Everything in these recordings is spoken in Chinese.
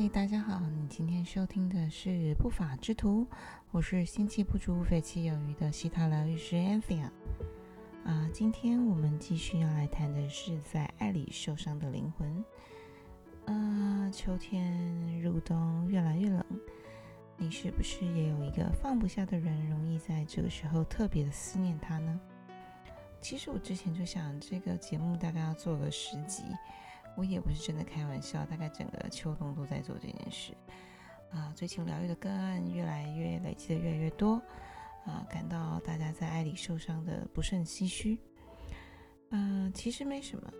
嗨，大家好，你今天收听的是不法之徒，我是心气不足、废气有余的西塔疗愈师 Anthea。今天我们继续要来谈的是在爱里受伤的灵魂。秋天入冬越来越冷，你是不是也有一个放不下的人，容易在这个时候特别的思念他呢？其实我之前就想这个节目大概要做个10集，我也不是真的开玩笑，大概整个秋冬都在做这件事。最近疗愈的个案越来越累积的越来越多，感到大家在爱里受伤的不胜唏嘘。其实没什么，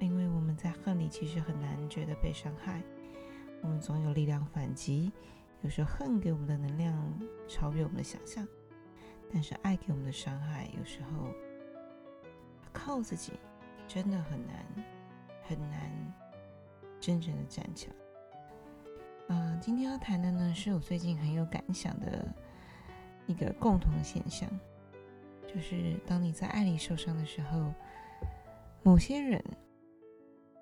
因为我们在恨里其实很难觉得被伤害，我们总有力量反击，有时候恨给我们的能量超越我们的想象，但是爱给我们的伤害有时候靠自己真的很难真正的站起来。今天要谈的呢，是我最近很有感想的一个共同现象，就是当你在爱里受伤的时候，某些人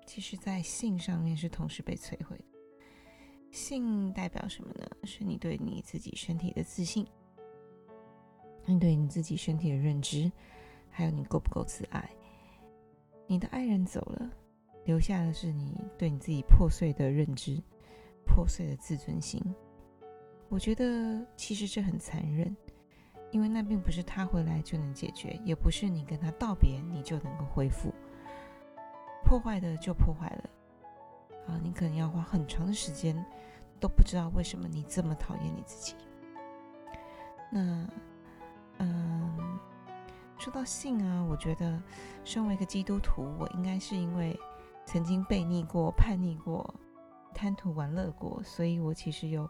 其实在性上面是同时被摧毁的。性代表什么呢？是你对你自己身体的自信，你对你自己身体的认知，还有你够不够自爱。你的爱人走了，留下的是你对你自己破碎的认知，破碎的自尊心。我觉得其实这很残忍，因为那并不是他回来就能解决，也不是你跟他道别你就能够恢复。破坏的就破坏了，你可能要花很长的时间都不知道为什么你这么讨厌你自己。那说到性我觉得身为一个基督徒，我应该是因为曾经悖逆过、叛逆过、贪图玩乐过，所以我其实有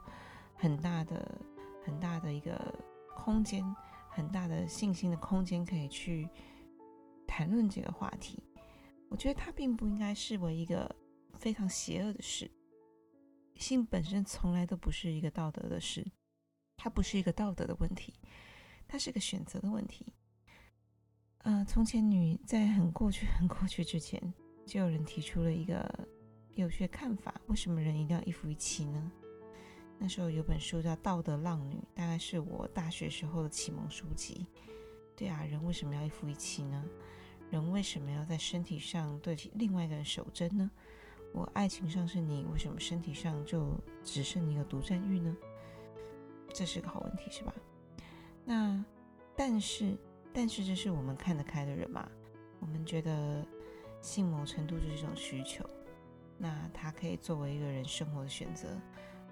很大的一个空间，很大的信心的空间可以去谈论这个话题。我觉得它并不应该视为一个非常邪恶的事，性本身从来都不是一个道德的事，它不是一个道德的问题，它是个选择的问题。从前在很过去之前，就有人提出了一个有趣的看法，为什么人一定要一夫一妻呢？那时候有本书叫《道德浪女》，大概是我大学时候的启蒙书籍。对啊，人为什么要一夫一妻呢？人为什么要在身体上对另外一个人守贞呢？我爱情上是你，为什么身体上就只剩你有独占欲呢？这是个好问题，是吧？那但是这是我们看得开的人嘛，我们觉得性某程度就是一种需求，那它可以作为一个人生活的选择，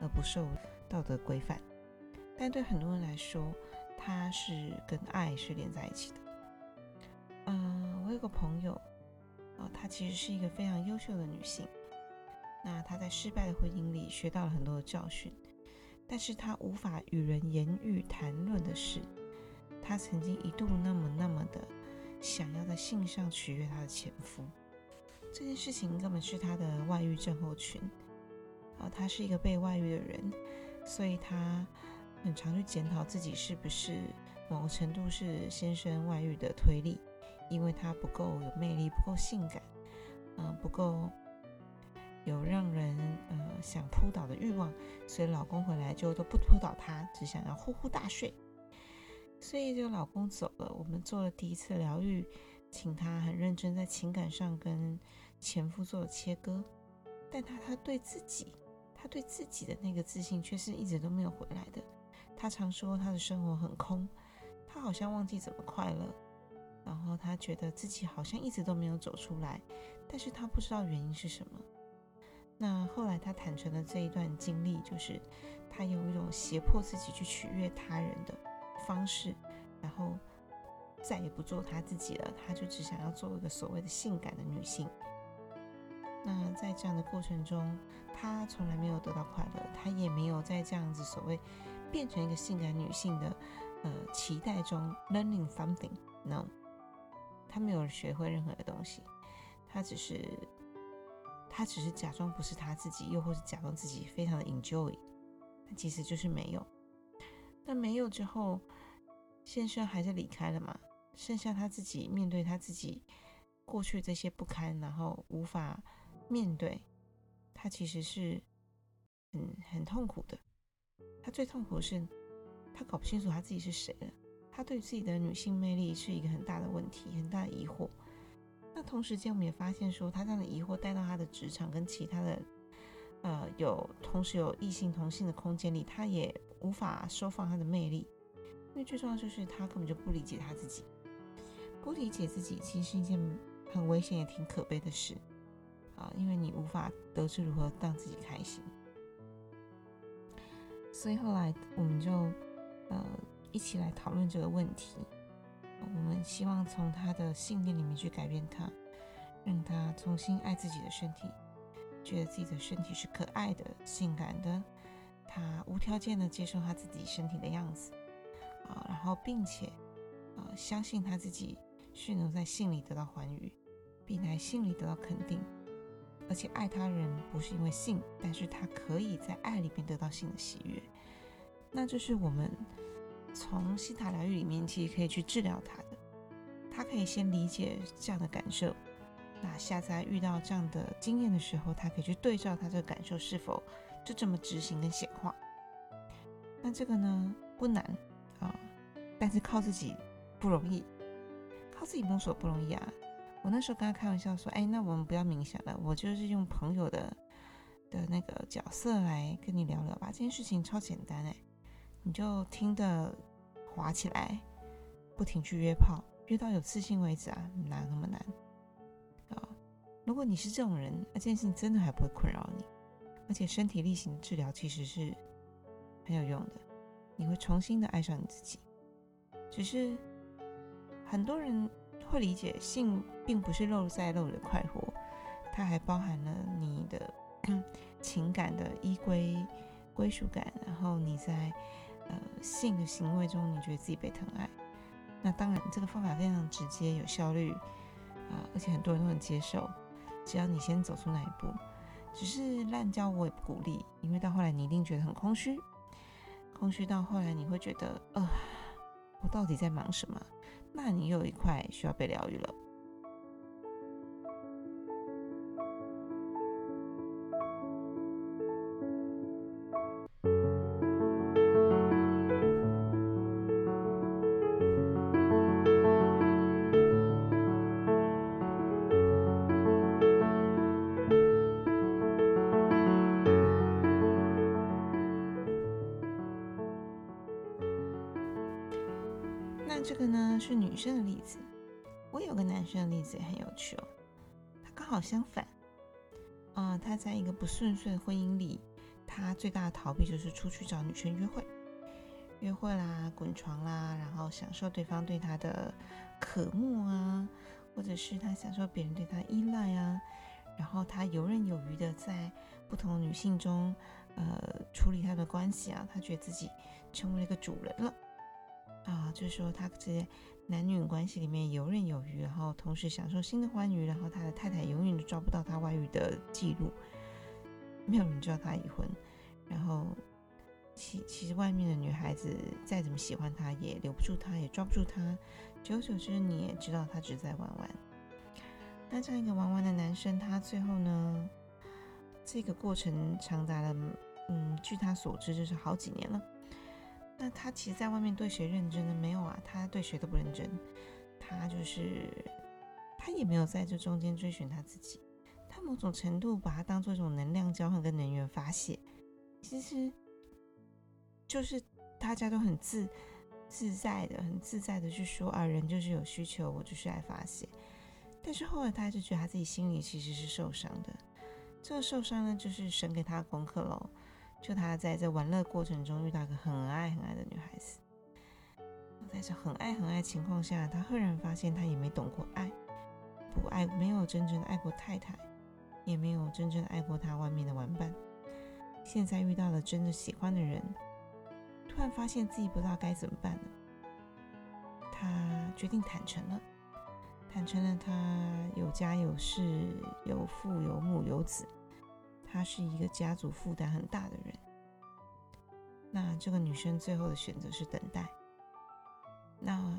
而不受道德规范。但对很多人来说，它是跟爱是连在一起的。我有个朋友，她其实是一个非常优秀的女性，那她在失败的婚姻里学到了很多的教训，但是她无法与人言语谈论的是，她曾经一度那么的想要在性上取悦她的前夫。这件事情根本是她的外遇症候群。她是一个被外遇的人，所以她很常去检讨自己是不是某程度是先生外遇的推力，因为她不够有魅力，不够性感，不够有让人想扑倒的欲望，所以老公回来就都不扑倒她，只想要呼呼大睡。所以就老公走了，我们做了第一次疗愈，请他很认真在情感上跟前夫做了切割，但他对自己的那个自信却是一直都没有回来的。他常说他的生活很空，他好像忘记怎么快乐，然后他觉得自己好像一直都没有走出来，但是他不知道原因是什么。那后来他坦诚的这一段经历，就是他有一种胁迫自己去取悦他人的方式，然后再也不做她自己了，她就只想要做一个所谓的性感的女性。那在这样的过程中，她从来没有得到快乐，她也没有在这样子所谓变成一个性感女性的期待中 learning something no， 她没有学会任何的东西，她只是假装不是她自己，又或是假装自己非常的 enjoy， 但其实就是没有。那没有之后，先生还是离开了嘛，剩下他自己面对他自己过去这些不堪，然后无法面对，他其实是很痛苦的。他最痛苦的是他搞不清楚他自己是谁了，他对自己的女性魅力是一个很大的问题，很大的疑惑。那同时间我们也发现说，他这样的疑惑带到他的职场跟其他的同时有异性同性的空间里，他也无法收放他的魅力。因为最重要就是他根本就不理解他自己，不理解自己其实是一件很危险也挺可悲的事啊，因为你无法得知如何让自己开心。所以后来我们就一起来讨论这个问题，我们希望从他的信念里面去改变他，让他重新爱自己的身体，觉得自己的身体是可爱的、性感的，他无条件的接受他自己身体的样子，然后并且相信他自己是能在性里得到欢愉，并在性里得到肯定，而且爱他人不是因为性，但是他可以在爱里面得到性的喜悦。那就是我们从西塔疗愈里面其实可以去治疗他的，他可以先理解这样的感受，那下次遇到这样的经验的时候，他可以去对照他这个感受是否就这么执行跟显化。那这个呢不难但是靠自己不容易，靠自己摸索不容易啊。我那时候跟他开玩笑说，那我们不要冥想了，我就是用朋友的那个角色来跟你聊聊吧，这件事情超简单你就听得滑起来，不停去约炮，约到有自信为止啊，哪有那么难如果你是这种人，这件事情真的还不会困扰你，而且身体力行的治疗其实是很有用的，你会重新的爱上你自己。只是很多人会理解性并不是肉在肉的快活，它还包含了你的情感的依归属感，然后你在性的行为中你觉得自己被疼爱。那当然这个方法非常直接有效率而且很多人都能接受，只要你先走出那一步。只是滥交我也不鼓励，因为到后来你一定觉得很空虚，到后来你会觉得我到底在忙什么，那你又有一块需要被疗愈了。这个呢是女生的例子，我有个男生的例子也很有趣他刚好相反他在一个不顺遂的婚姻里，他最大的逃避就是出去找女生约会啦，滚床啦，然后享受对方对他的渴慕啊，或者是他享受别人对他依赖啊，然后他游刃有余的在不同的女性中处理他的关系啊，他觉得自己成为了一个主人了就是说他在男女关系里面游刃有余，然后同时享受新的欢愉，然后他的太太永远都抓不到他外遇的记录，没有人知道他已婚，然后 其实外面的女孩子再怎么喜欢他也留不住他，也抓不住他，久而久之你也知道他只在玩玩。那这样一个玩玩的男生，他最后呢这个过程长达了据他所知就是好几年了。那他其实在外面对谁认真呢？没有啊，他对谁都不认真，他也没有在这中间追寻他自己，他某种程度把它当做一种能量交换跟能源发泄，其实就是大家都很自在的去说人就是有需求，我就是来发泄。但是后来他就觉得他自己心里其实是受伤的，这个受伤呢就是神给他的功课咯，就他在这玩乐过程中遇到一个很爱的女孩子，在这很爱情况下，他赫然发现他也没懂过爱，没有真正的爱过太太，也没有真正的爱过他外面的玩伴。现在遇到了真的喜欢的人，突然发现自己不知道该怎么办了。他决定坦诚了，他有家有室有父有母有子，他是一个家族负担很大的人。那这个女生最后的选择是等待。那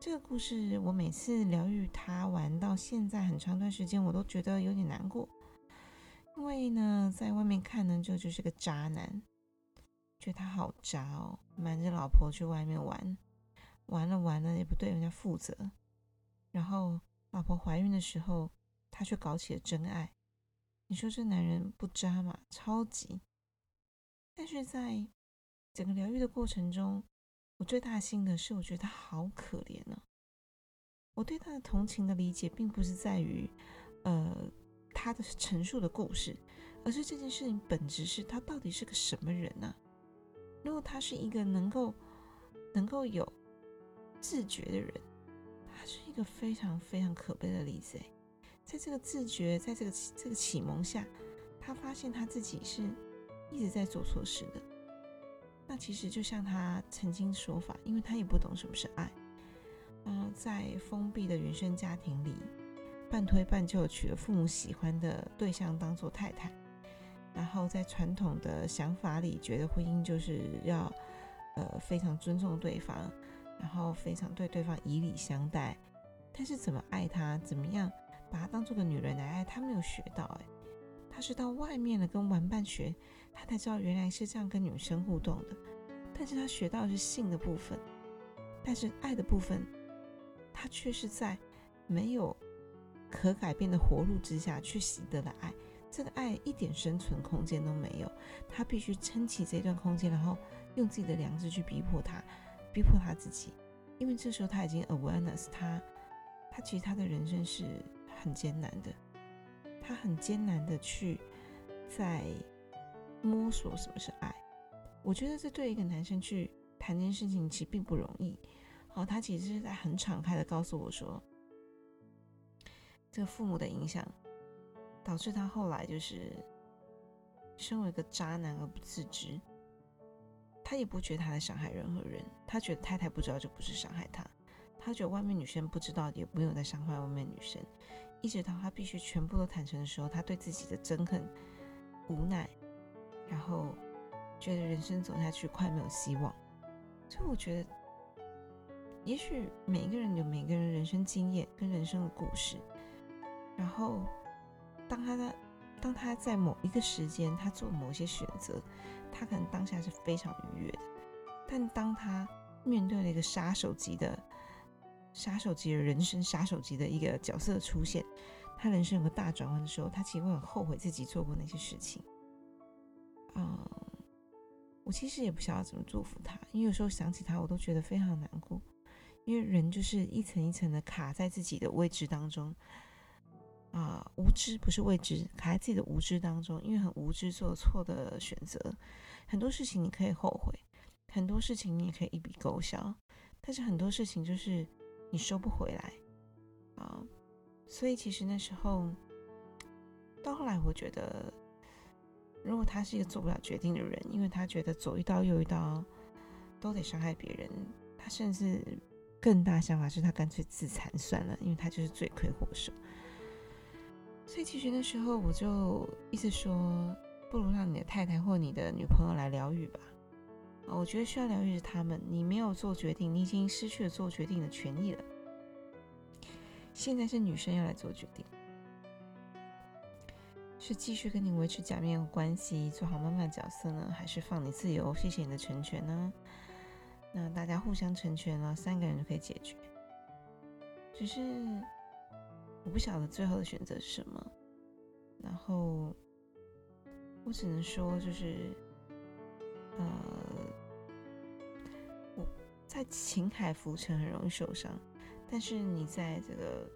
这个故事我每次疗愈她玩到现在很长段时间，我都觉得有点难过，因为呢在外面看呢就是个渣男，觉得他好渣哦，瞒着老婆去外面玩，玩了也不对人家负责，然后老婆怀孕的时候他却搞起了真爱。你说这男人不渣嘛？超级。但是在整个疗愈的过程中，我最大心的是我觉得他好可怜啊。我对他的同情的理解并不是在于他的陈述的故事，而是这件事情本质是他到底是个什么人啊。如果他是一个能够有自觉的人，他是一个非常非常可悲的例子。在这个自觉，在这个启蒙下，他发现他自己是一直在做错事的。那其实就像他曾经说法，因为他也不懂什么是爱，在封闭的原生家庭里，半推半就娶了父母喜欢的对象当做太太，然后在传统的想法里，觉得婚姻就是要非常尊重对方，然后非常对对方以礼相待，但是怎么爱他，怎么样把他当做个女人来爱，他没有学到他是到外面了跟玩伴学，他才知道原来是这样跟女生互动的。但是他学到的是性的部分，但是爱的部分他却是在没有可改变的活路之下去习得了爱。这个爱一点生存空间都没有，他必须撑起这段空间，然后用自己的良知去逼迫他自己。因为这时候他已经 awareness， 他其实他的人生是很艰难的，他很艰难的去在摸索什么是爱。我觉得这对一个男生去谈这件事情其实并不容易。好，他其实是在很敞开的告诉我说，这个父母的影响导致他后来就是身为一个渣男而不自知。他也不觉得他在伤害任何人，他觉得太太不知道就不是伤害他，他觉得外面女生不知道也没有在伤害外面女生。一直到他必须全部都坦诚的时候，他对自己的憎恨无奈，然后觉得人生走下去快没有希望。所以我觉得也许每个人有每个人人生经验跟人生的故事，然后当他在某一个时间他做某些选择，他可能当下是非常愉悦的，但当他面对了一个杀手级的人生，杀手级的一个角色出现，他人生有个大转弯的时候，他其实会很后悔自己做过那些事情。我其实也不晓得怎么祝福他，因为有时候想起他我都觉得非常难过，因为人就是一层一层的卡在自己的位置当中。无知，不是未知，卡在自己的无知当中，因为很无知做错的选择，很多事情你可以后悔，很多事情你也可以一笔勾销，但是很多事情就是你收不回来所以其实那时候到后来我觉得，如果他是一个做不了决定的人，因为他觉得左一刀右一刀都得伤害别人，他甚至更大想法是他干脆自残算了，因为他就是罪魁祸首。所以其实那时候我就一直说，不如让你的太太或你的女朋友来疗愈吧。我觉得需要疗愈是他们，你没有做决定，你已经失去了做决定的权益了，现在是女生要来做决定，是继续跟你维持假面的关系，做好妈妈的角色呢，还是放你自由，谢谢你的成全呢？那大家互相成全了，三个人就可以解决。只是我不晓得最后的选择是什么，然后我只能说就是我在情海浮沉很容易受伤，但是你在这个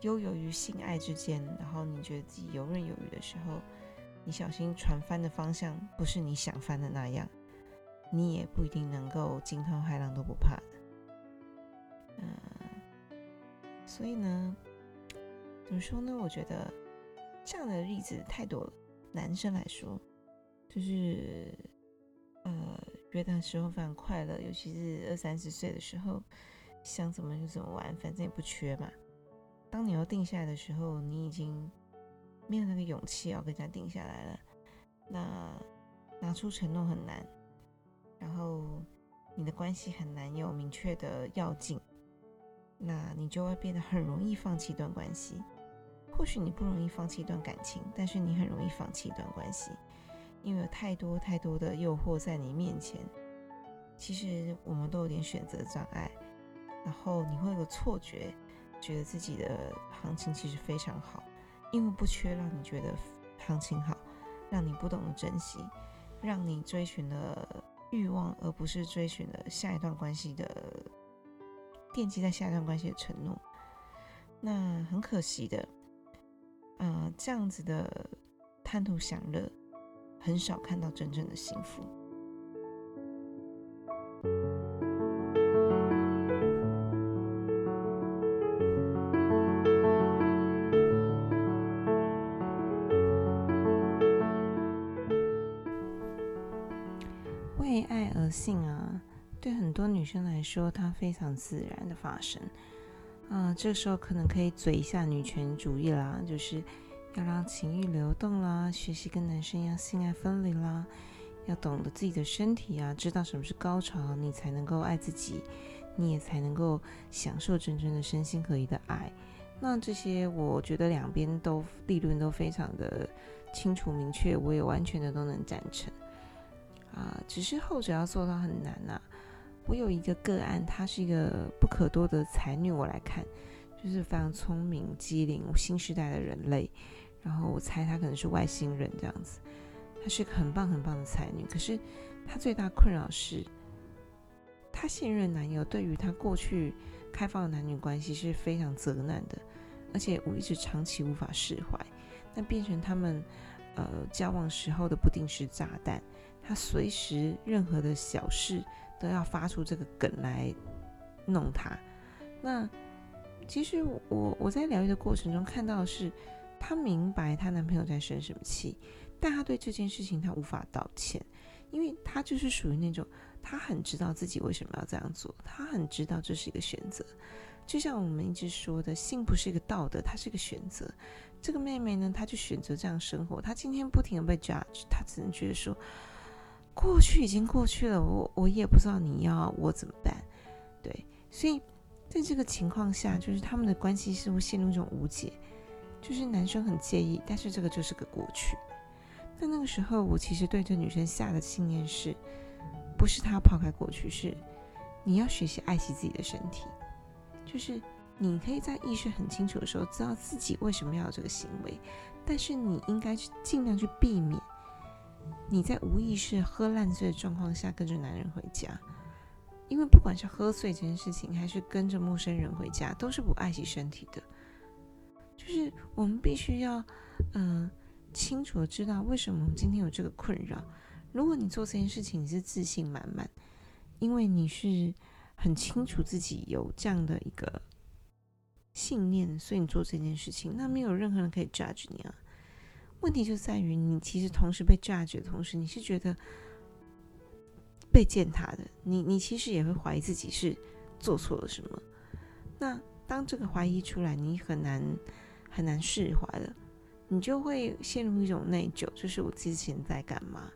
悠游于性爱之间，然后你觉得自己游刃有余的时候，你小心船翻的方向不是你想翻的那样，你也不一定能够惊涛骇浪都不怕的。所以呢，怎么说呢？我觉得这样的例子太多了。男生来说，就是约的时候非常快乐，尤其是20-30岁的时候，想怎么就怎么玩，反正也不缺嘛。当你要定下来的时候，你已经没有那个勇气要跟人家定下来了。那拿出承诺很难，然后你的关系很难有明确的要紧。那你就会变得很容易放弃一段关系，或许你不容易放弃一段感情，但是你很容易放弃一段关系，因为有太多太多的诱惑在你面前。其实我们都有点选择障碍，然后你会有个错觉，觉得自己的行情其实非常好，因为不缺让你觉得行情好，让你不懂得珍惜，让你追寻了欲望而不是追寻了下一段关系的奠基在下一段关系的承诺。那很可惜的这样子的贪图享乐，很少看到真正的幸福。为爱而性啊，对很多女生来说，它非常自然的发生。这时候可能可以嘴一下女权主义啦，就是要让情欲流动啦，学习跟男生一样性爱分离啦，要懂得自己的身体啊，知道什么是高潮，你才能够爱自己，你也才能够享受真正的身心合一的爱。那这些我觉得两边都立论都非常的清楚明确，我也完全的都能赞成只是后者要做到很难啊。我有一个个案，她是一个不可多得才女，我来看就是非常聪明机灵新时代的人类，然后我猜她可能是外星人这样子。她是个很棒很棒的才女，可是她最大困扰是她现任男友对于她过去开放的男女关系是非常责难的，而且我一直长期无法释怀，那变成他们交往时候的不定时炸弹。她随时任何的小事都要发出这个梗来弄他。那其实 我在疗愈的过程中看到的是，她明白她男朋友在生什么气，但她对这件事情她无法道歉，因为她就是属于那种她很知道自己为什么要这样做，她很知道这是一个选择。就像我们一直说的，性不是一个道德，它是一个选择。这个妹妹呢，她就选择这样生活，她今天不停的被 judge， 她只能觉得说过去已经过去了， 我也不知道你要我怎么办。对，所以在这个情况下，就是他们的关系似乎陷入一种无解，就是男生很介意，但是这个就是个过去。那个时候我其实对这女生下的信念是，不是她要抛开过去，是你要学习爱惜自己的身体，就是你可以在意识很清楚的时候知道自己为什么要有这个行为，但是你应该尽量去避免你在无意识喝烂醉的状况下跟着男人回家。因为不管是喝醉这件事情，还是跟着陌生人回家，都是不爱惜身体的。就是我们必须要清楚的知道为什么我们今天有这个困扰。如果你做这件事情，你是自信满满，因为你是很清楚自己有这样的一个信念，所以你做这件事情，那没有任何人可以 judge 你啊。问题就在于你其实同时被 judge 的同时，你是觉得被践踏的， 你其实也会怀疑自己是做错了什么。那当这个怀疑出来，你很难释怀了，你就会陷入一种内疚，就是我之前在干嘛。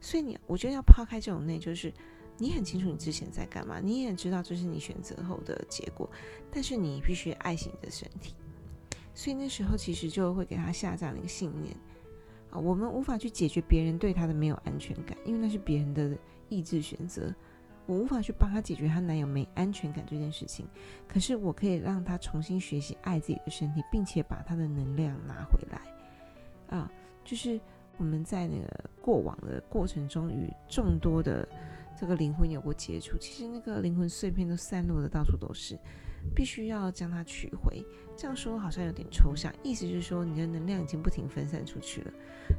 所以我觉得要抛开这种内疚，就是你很清楚你之前在干嘛，你也知道这是你选择后的结果，但是你必须爱惜你的身体。所以那时候其实就会给他下这样的一个信念我们无法去解决别人对他的没有安全感，因为那是别人的意志选择，我无法去帮他解决他男友没安全感这件事情，可是我可以让他重新学习爱自己的身体，并且把他的能量拿回来就是我们在那个过往的过程中与众多的这个灵魂有过接触，其实那个灵魂碎片都散落的到处都是，必须要将它取回。这样说好像有点抽象，意思就是说你的能量已经不停分散出去了，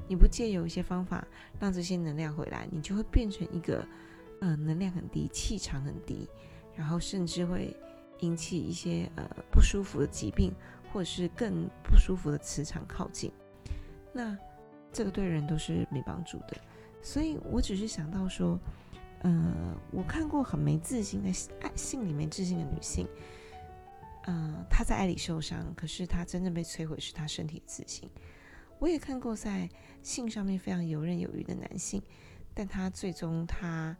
你不借由一些方法让这些能量回来，你就会变成一个能量很低，气场很低，然后甚至会引起一些不舒服的疾病，或者是更不舒服的磁场靠近，那这个对人都是没帮助的。所以我只是想到说我看过很没自信的性里没自信的女性她在爱里受伤，可是她真正被摧毁是她身体的自信。我也看过在性上面非常游刃有余的男性，但他最终当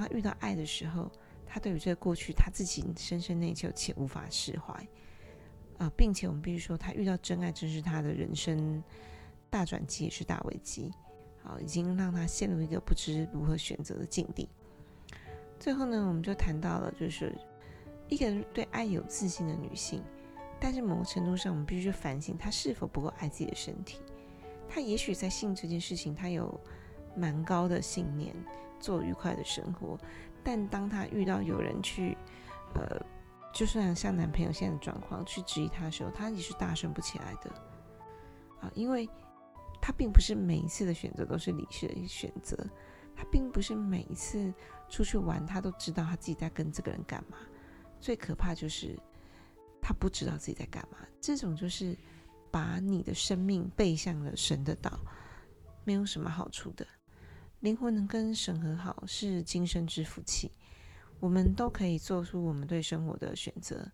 他遇到爱的时候，他对于这个过去他自己深深内疚且无法释怀并且我们必须说他遇到真爱真是他的人生大转机也是大危机，已经让他陷入一个不知如何选择的境地。最后呢，我们就谈到了就是一个对爱有自信的女性，但是某个程度上我们必须去反省她是否不够爱自己的身体。她也许在性这件事情她有蛮高的信念，做愉快的生活，但当她遇到有人去就算像男朋友现在的状况去质疑她的时候，她也是大声不起来的因为她并不是每一次的选择都是理性的选择，她并不是每一次出去玩她都知道她自己在跟这个人干嘛。最可怕就是他不知道自己在干嘛，这种就是把你的生命背向了神的道，没有什么好处的。灵魂能跟神和好是今生之福气，我们都可以做出我们对生活的选择，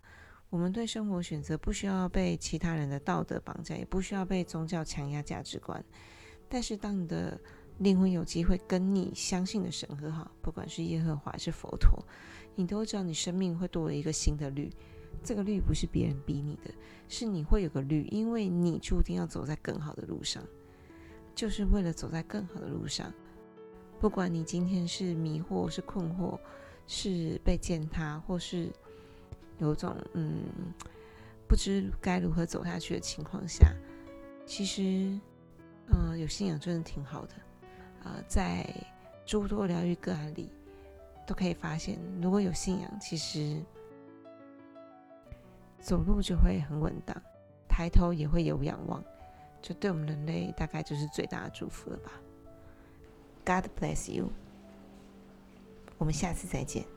我们对生活选择不需要被其他人的道德绑架，也不需要被宗教强压价值观。但是当你的灵魂有机会跟你相信的神和好，不管是耶和华还是佛陀，你都会知道你生命会多了一个新的律。这个律不是别人逼你的，是你会有个律，因为你注定要走在更好的路上。就是为了走在更好的路上，不管你今天是迷惑是困惑是被践踏，或是有种不知该如何走下去的情况下，其实有信仰真的挺好的。在诸多疗愈个案里都可以发现，如果有信仰，其实走路就会很稳当，抬头也会有仰望，这对我们人类大概就是最大的祝福了吧。God bless you， 我们下次再见。